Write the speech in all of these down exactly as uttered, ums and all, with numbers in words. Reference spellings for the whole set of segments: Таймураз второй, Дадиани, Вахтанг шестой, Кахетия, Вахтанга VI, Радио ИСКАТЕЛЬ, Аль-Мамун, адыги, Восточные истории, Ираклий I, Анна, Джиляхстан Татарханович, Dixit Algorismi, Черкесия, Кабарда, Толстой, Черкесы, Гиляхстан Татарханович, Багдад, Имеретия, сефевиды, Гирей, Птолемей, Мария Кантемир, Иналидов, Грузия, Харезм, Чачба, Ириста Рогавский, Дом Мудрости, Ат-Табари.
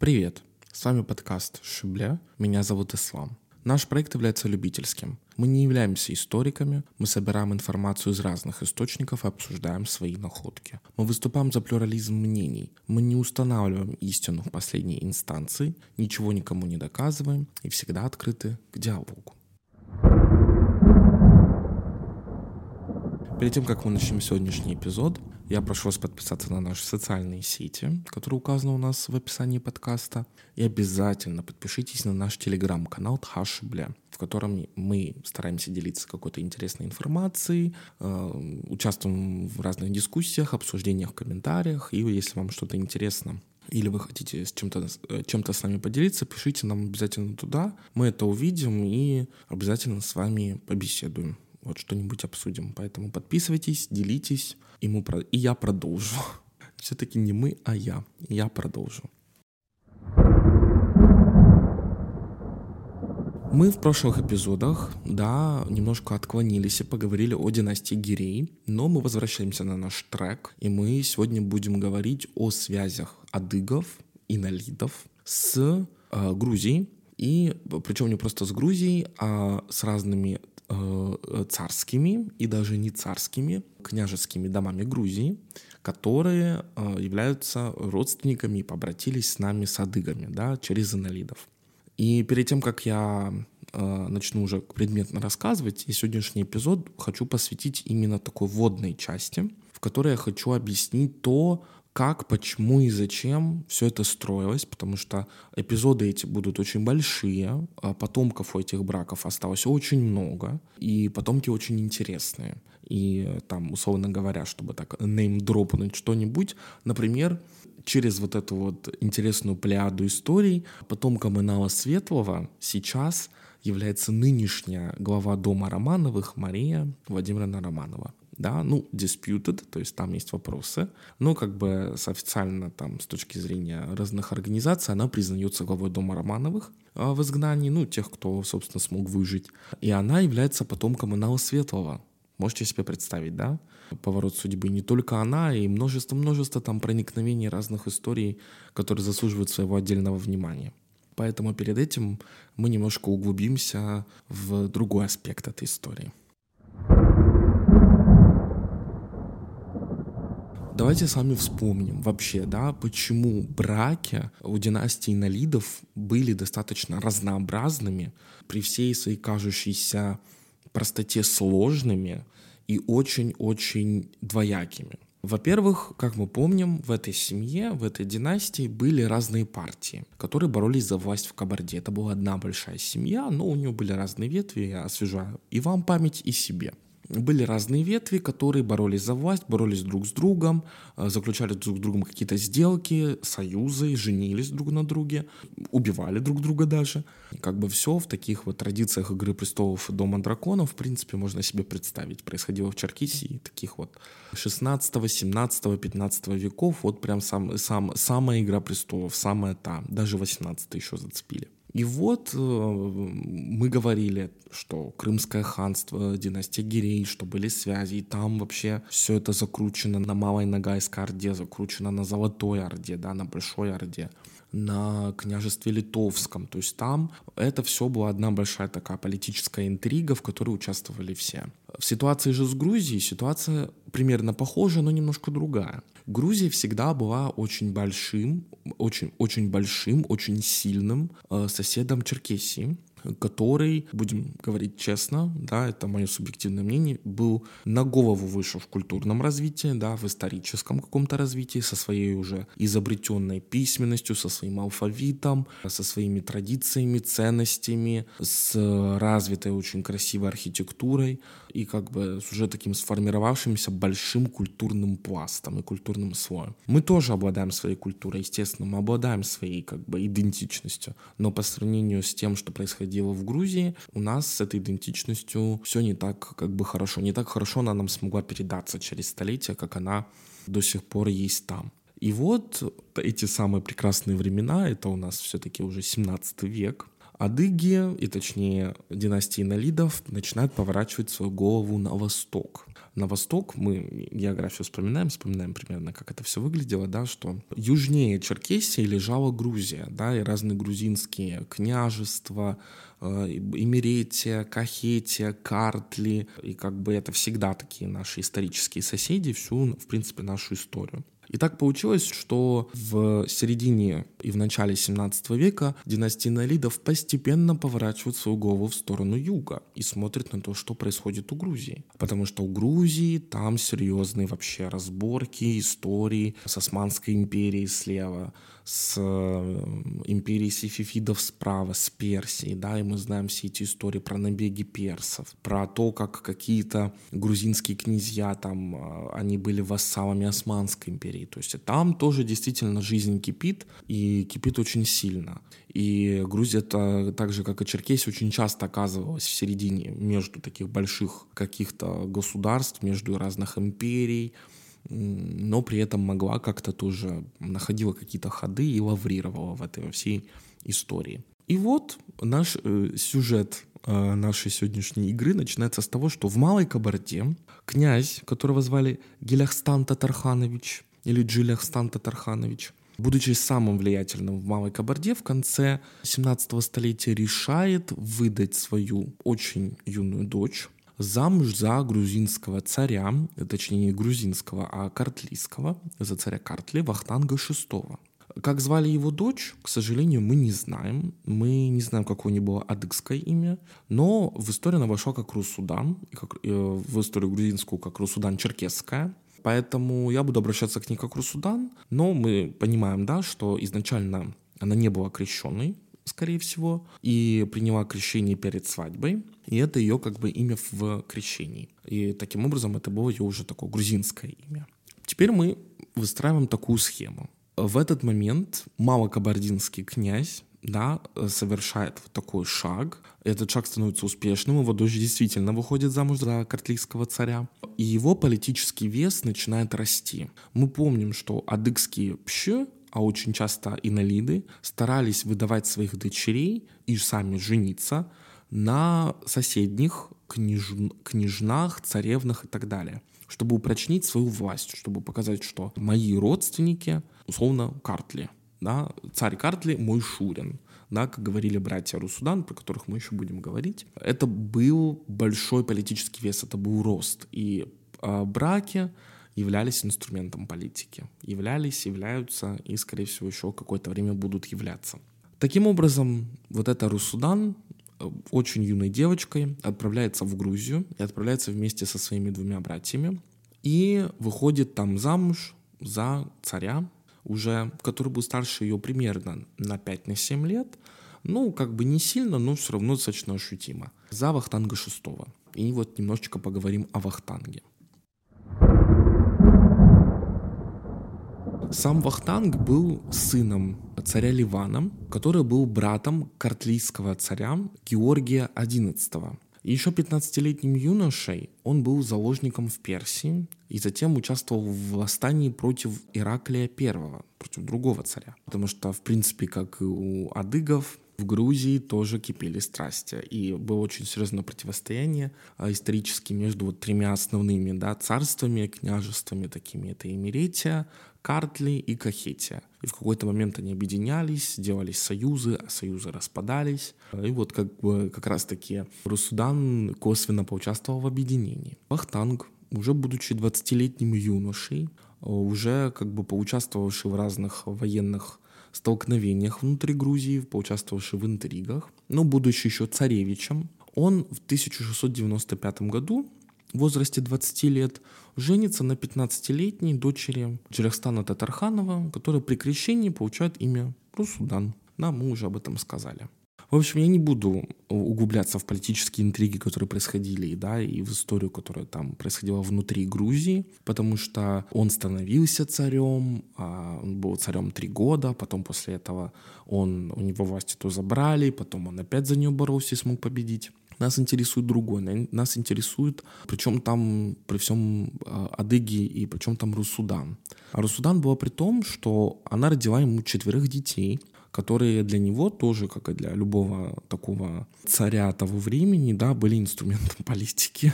Привет, с вами подкаст «Шибля», меня зовут Ислам. Наш проект является любительским. Мы не являемся историками, мы собираем информацию из разных источников и обсуждаем свои находки. Мы выступаем за плюрализм мнений, мы не устанавливаем истину в последней инстанции, ничего никому не доказываем и всегда открыты к диалогу. Перед тем, как мы начнем сегодняшний эпизод, я прошу вас подписаться на наши социальные сети, которые указаны у нас в описании подкаста, и обязательно подпишитесь на наш телеграм-канал Тхашбля, в котором мы стараемся делиться какой-то интересной информацией, участвуем в разных дискуссиях, обсуждениях в комментариях, и если вам что-то интересно или вы хотите с чем-то, чем-то с нами поделиться, пишите нам обязательно туда, мы это увидим и обязательно с вами побеседуем. Вот что-нибудь обсудим. Поэтому подписывайтесь, делитесь, и, мы про... и я продолжу. Все-таки не мы, а я. Я продолжу. Мы в прошлых эпизодах, да, немножко отклонились и поговорили о династии Гирей, но мы возвращаемся на наш трек, и мы сегодня будем говорить о связях адыгов, иналидов с э, Грузией, и причем не просто с Грузией, а с разными царскими и даже не царскими княжескими домами Грузии, которые являются родственниками и побратились с нами, с адыгами, да, через иналидов. И перед тем, как я начну уже предметно рассказывать, я сегодняшний эпизод хочу посвятить именно такой вводной части, в которой я хочу объяснить то, как, почему и зачем все это строилось, потому что эпизоды эти будут очень большие, а потомков у этих браков осталось очень много, и потомки очень интересные. И там, условно говоря, чтобы так неймдропнуть что-нибудь, например, через вот эту вот интересную плеяду историй потомком Инала Светлого сейчас является нынешняя глава дома Романовых Мария Владимировна Романова. Да, ну, disputed, то есть там есть вопросы, но как бы с официально там с точки зрения разных организаций она признается главой дома Романовых в изгнании, ну, тех, кто, собственно, смог выжить. И она является потомком Инала Светлого. Можете себе представить, да? Поворот судьбы. Не только она, и множество-множество там проникновений разных историй, которые заслуживают своего отдельного внимания. Поэтому перед этим мы немножко углубимся в другой аспект этой истории. Давайте с вами вспомним вообще, да, почему браки у династии Иналидов были достаточно разнообразными, при всей своей кажущейся простоте сложными и очень-очень двоякими. Во-первых, как мы помним, в этой семье, в этой династии были разные партии, которые боролись за власть в Кабарде. Это была одна большая семья, но у нее были разные ветви, я освежаю и вам память, и себе. Были разные ветви, которые боролись за власть, боролись друг с другом, заключали друг с другом какие-то сделки, союзы, женились друг на друге, убивали друг друга даже. И как бы все в таких вот традициях «Игры престолов» и «Дома драконов», в принципе, можно себе представить. Происходило в Черкесии таких вот шестнадцатого, семнадцатого, пятнадцатого веков, вот прям сам, сам, самая «Игра престолов», самая та, даже восемнадцатый еще зацепили. И вот мы говорили, что Крымское ханство, династия Гирей, что были связи, и там вообще все это закручено на Малой Ногайской Орде, закручено на Золотой Орде, да, на Большой Орде, на княжестве Литовском. То есть там это все была одна большая такая политическая интрига, в которой участвовали все. В ситуации же с Грузией ситуация примерно похожа, но немножко другая. Грузия всегда была очень большим, очень, очень большим, очень сильным соседом Черкесии, который, будем говорить честно, да, это мое субъективное мнение, был на голову выше в культурном развитии, да, в историческом каком-то развитии, со своей уже изобретенной письменностью, со своим алфавитом, со своими традициями, ценностями, с развитой очень красивой архитектурой и как бы с уже таким сформировавшимся большим культурным пластом и культурным слоем. Мы тоже обладаем своей культурой, естественно, мы обладаем своей как бы идентичностью, но по сравнению с тем, что происходило дело в Грузии, у нас с этой идентичностью все не так как бы хорошо. Не так хорошо она нам смогла передаться через столетия, как она до сих пор есть там. И вот эти самые прекрасные времена, это у нас все-таки уже семнадцатый век, адыги, и точнее династия Иналидов, начинают поворачивать свою голову на восток. на восток, мы географию вспоминаем, вспоминаем примерно, как это все выглядело, да, что южнее Черкесии лежала Грузия, да, и разные грузинские княжества, Имеретия, Кахетия, Картли, и как бы это всегда такие наши исторические соседи, всю, в принципе, нашу историю. И так получилось, что в середине и в начале семнадцатого века династия Иналидов постепенно поворачивает свою голову в сторону юга и смотрит на то, что происходит у Грузии. Потому что у Грузии там серьезные вообще разборки, истории с Османской империей слева, с империей сефевидов справа, с Персией, да, и мы знаем все эти истории про набеги персов, про то, как какие-то грузинские князья там, они были вассалами Османской империи, то есть там тоже действительно жизнь кипит, и кипит очень сильно, и Грузия, так же, как и Черкесия, очень часто оказывалась в середине между таких больших каких-то государств, между разных империй, но при этом могла как-то тоже, находила какие-то ходы и лаврировала в этой всей истории. И вот наш э, сюжет э, нашей сегодняшней игры начинается с того, что в Малой Кабарде князь, которого звали Гиляхстан Татарханович или Джиляхстан Татарханович, будучи самым влиятельным в Малой Кабарде, в конце семнадцатого столетия решает выдать свою очень юную дочь замуж за грузинского царя, точнее не грузинского, а картлийского, за царя Картли Вахтанга шестого. Как звали его дочь, к сожалению, мы не знаем. Мы не знаем, какое у него было адыгское имя, но в историю она вошла как Русудан, как, э, в историю грузинскую как Русудан-черкесская. Поэтому я буду обращаться к ней как Русудан, но мы понимаем, да, что изначально она не была крещенной, скорее всего, и приняла крещение перед свадьбой, и это ее как бы имя в крещении. И таким образом это было ее уже такое грузинское имя. Теперь мы выстраиваем такую схему. В этот момент малокабардинский князь, да, совершает вот такой шаг. Этот шаг становится успешным, его дочь действительно выходит замуж за картлийского царя, и его политический вес начинает расти. Мы помним, что адыгские пщи, а очень часто иналиды, старались выдавать своих дочерей и сами жениться на соседних княж... княжнах, царевнах и так далее, чтобы упрочнить свою власть, чтобы показать, что мои родственники, условно, Картли, да, царь Картли мой шурин, да, как говорили братья Русудан, про которых мы еще будем говорить. Это был большой политический вес, это был рост, и э, браки являлись инструментом политики. Являлись, являются и, скорее всего, еще какое-то время будут являться. Таким образом, вот эта Русудан очень юной девочкой отправляется в Грузию и отправляется вместе со своими двумя братьями и выходит там замуж за царя, уже, который был старше ее примерно на пять-семь лет. Ну, как бы не сильно, но все равно достаточно ощутимо. За Вахтанга шестого. И вот немножечко поговорим о Вахтанге. Сам Вахтанг был сыном царя Ливана, который был братом картлийского царя Георгия одиннадцатого. Еще пятнадцатилетним юношей он был заложником в Персии и затем участвовал в восстании против Ираклия I, против другого царя. Потому что, в принципе, как и у адыгов, в Грузии тоже кипели страсти. И было очень серьезное противостояние исторически между вот тремя основными, да, царствами, княжествами такими. Это Имеретия, Картли и Кахетия. И в какой-то момент они объединялись, делались союзы, а союзы распадались. И вот как бы как раз-таки Русудан косвенно поучаствовал в объединении. Вахтанг, уже будучи двадцатилетним юношей, уже как бы поучаствовавший в разных военных столкновениях внутри Грузии, поучаствовавший в интригах, но будучи еще царевичем, он в тысяча шестьсот девяносто пятом году в возрасте двадцати лет женится на пятнадцатилетней дочери Джиляхстана Татарханова, которая при крещении получает имя Русудан. Да, мы уже об этом сказали. В общем, я не буду углубляться в политические интриги, которые происходили, да, и в историю, которая там происходила внутри Грузии, потому что он становился царем, он был царем три года, потом после этого он, у него власть эту забрали, потом он опять за нее боролся и смог победить. Нас интересует другое, нас интересует, причем там, при всем адыги и причем там Русудан. А Русудан была при том, что она родила ему четверых детей, которые для него тоже, как и для любого такого царя того времени, да, были инструментом политики.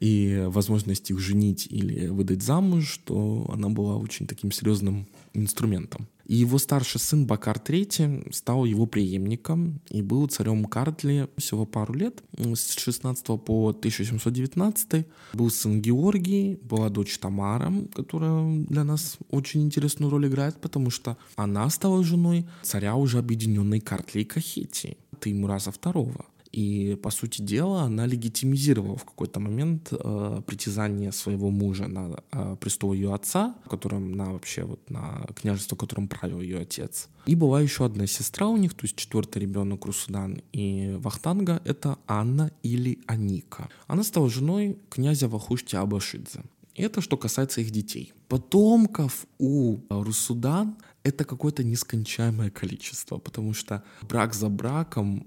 и возможность их женить или выдать замуж, то она была очень таким серьезным инструментом. И его старший сын Бакар Третий стал его преемником и был царем Картли всего пару лет. С шестнадцатого по тысяча семьсот девятнадцатый был сын Георгий, была дочь Тамара, которая для нас очень интересную роль играет, потому что она стала женой царя уже объединенной Картли и Кахетии, Таймураза второго. И, по сути дела, она легитимизировала в какой-то момент э, притязание своего мужа на э, престол ее отца, которым, на вообще вот на княжество, которым правил ее отец. И была еще одна сестра у них, то есть четвертый ребенок Русудан и Вахтанга, это Анна или Аника. Она стала женой князя Вахушти Абашидзе. Это что касается их детей. Потомков у Русудан это какое-то нескончаемое количество, потому что брак за браком,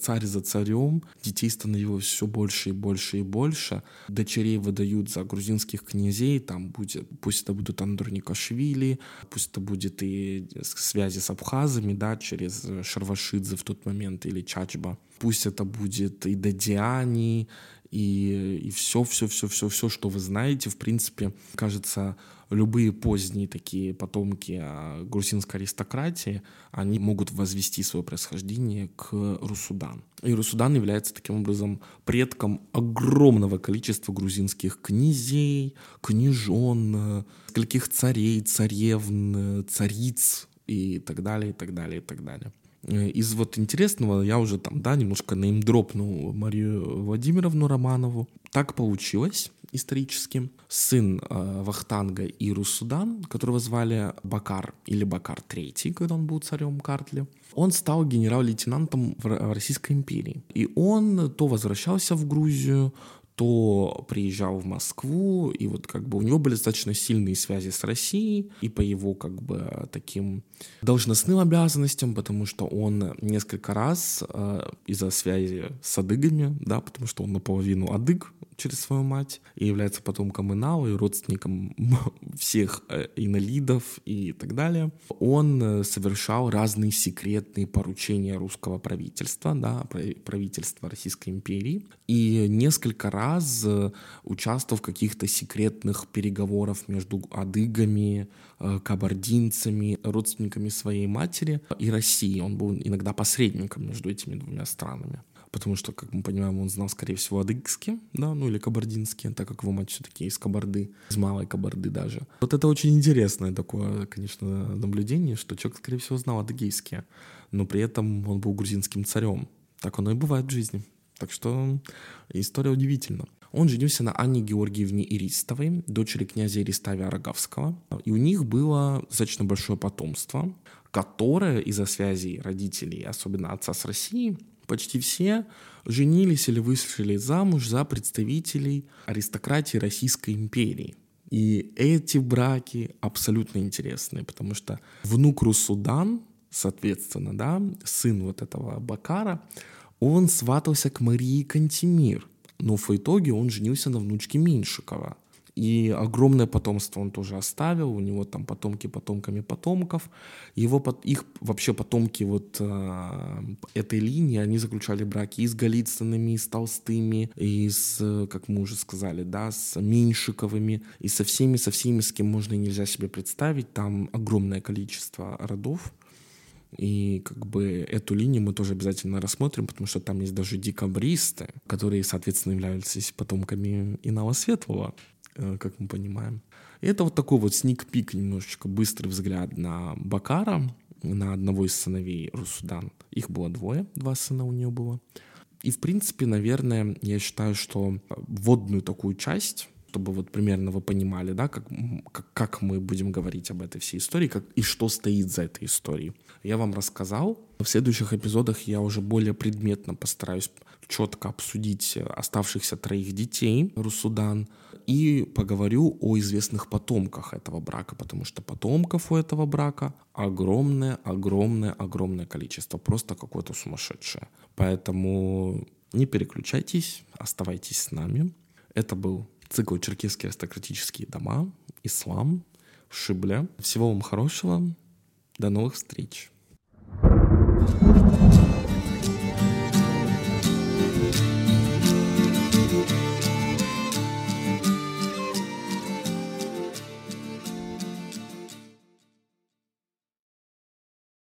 царь за царем, детей становилось все больше и больше и больше. Дочерей выдают за грузинских князей, там будет, пусть это будут Андроникашвили, пусть это будет и связи с абхазами, да, через Шарвашидзе в тот момент или Чачба. Пусть это будет и Дадиани, и все-все-все-все-все, что вы знаете, в принципе, кажется, любые поздние такие потомки грузинской аристократии, они могут возвести свое происхождение к Русудан. И Русудан является таким образом предком огромного количества грузинских князей, княжон, скольких царей, царевн, цариц и так далее, и так далее, и так далее. Из вот интересного, я уже там, да, немножко неймдропнул Марию Владимировну Романову. Так получилось исторически. Сын э, Вахтанга и Русудан, которого звали Бакар или Бакар Третий, когда он был царем Картли, он стал генерал-лейтенантом в, в Российской империи. И он то возвращался в Грузию, то приезжал в Москву, и вот как бы у него были достаточно сильные связи с Россией, и по его как бы таким должностным обязанностям, потому что он несколько раз э, из-за связи с адыгами, да, потому что он наполовину адыг через свою мать, и является потомком Инала и родственником всех э, Иналидов и так далее, он совершал разные секретные поручения русского правительства, да, правительства Российской империи, и несколько раз раз участвовал в каких-то секретных переговорах между адыгами, кабардинцами, родственниками своей матери и Россией. Он был иногда посредником между этими двумя странами. Потому что, как мы понимаем, он знал, скорее всего, адыгский, да, ну или кабардинский, так как его мать все-таки из Кабарды, из Малой Кабарды даже. Вот это очень интересное такое, конечно, наблюдение, что человек, скорее всего, знал адыгейский, но при этом он был грузинским царем. Так оно и бывает в жизни. Так что история удивительна. Он женился на Анне Георгиевне Иристовой, дочери князя Ириста Рогавского. И у них было достаточно большое потомство, которое из-за связей родителей, особенно отца с Россией, почти все женились или вышли замуж за представителей аристократии Российской империи. И эти браки абсолютно интересны, потому что внук Русудан, соответственно, да, сын вот этого Бакара, он сватался к Марии Кантемир, но в итоге он женился на внучке Меньшикова. И огромное потомство он тоже оставил, у него там потомки потомками потомков. Его, их вообще потомки вот э, этой линии, они заключали браки и с Голицынами, и с Толстыми, и с, как мы уже сказали, да, с Меньшиковыми, и со всеми, со всеми, с кем можно и нельзя себе представить. Там огромное количество родов. И как бы эту линию мы тоже обязательно рассмотрим, потому что там есть даже декабристы, которые, соответственно, являются потомками Инала Светлого, как мы понимаем. И это вот такой вот сник-пик, немножечко быстрый взгляд на Бакара, на одного из сыновей Русудан. Их было двое, два сына у нее было. И, в принципе, наверное, я считаю, что вводную такую часть, чтобы вот примерно вы понимали, да, как, как, как мы будем говорить об этой всей истории, как, и что стоит за этой историей. Я вам рассказал. В следующих эпизодах я уже более предметно постараюсь четко обсудить оставшихся троих детей Русудан и поговорю о известных потомках этого брака, потому что потомков у этого брака огромное-огромное-огромное количество, просто какое-то сумасшедшее. Поэтому не переключайтесь, оставайтесь с нами. Это был цикл «Черкесские аристократические дома», «Ислам», «Шибля». Всего вам хорошего. До новых встреч.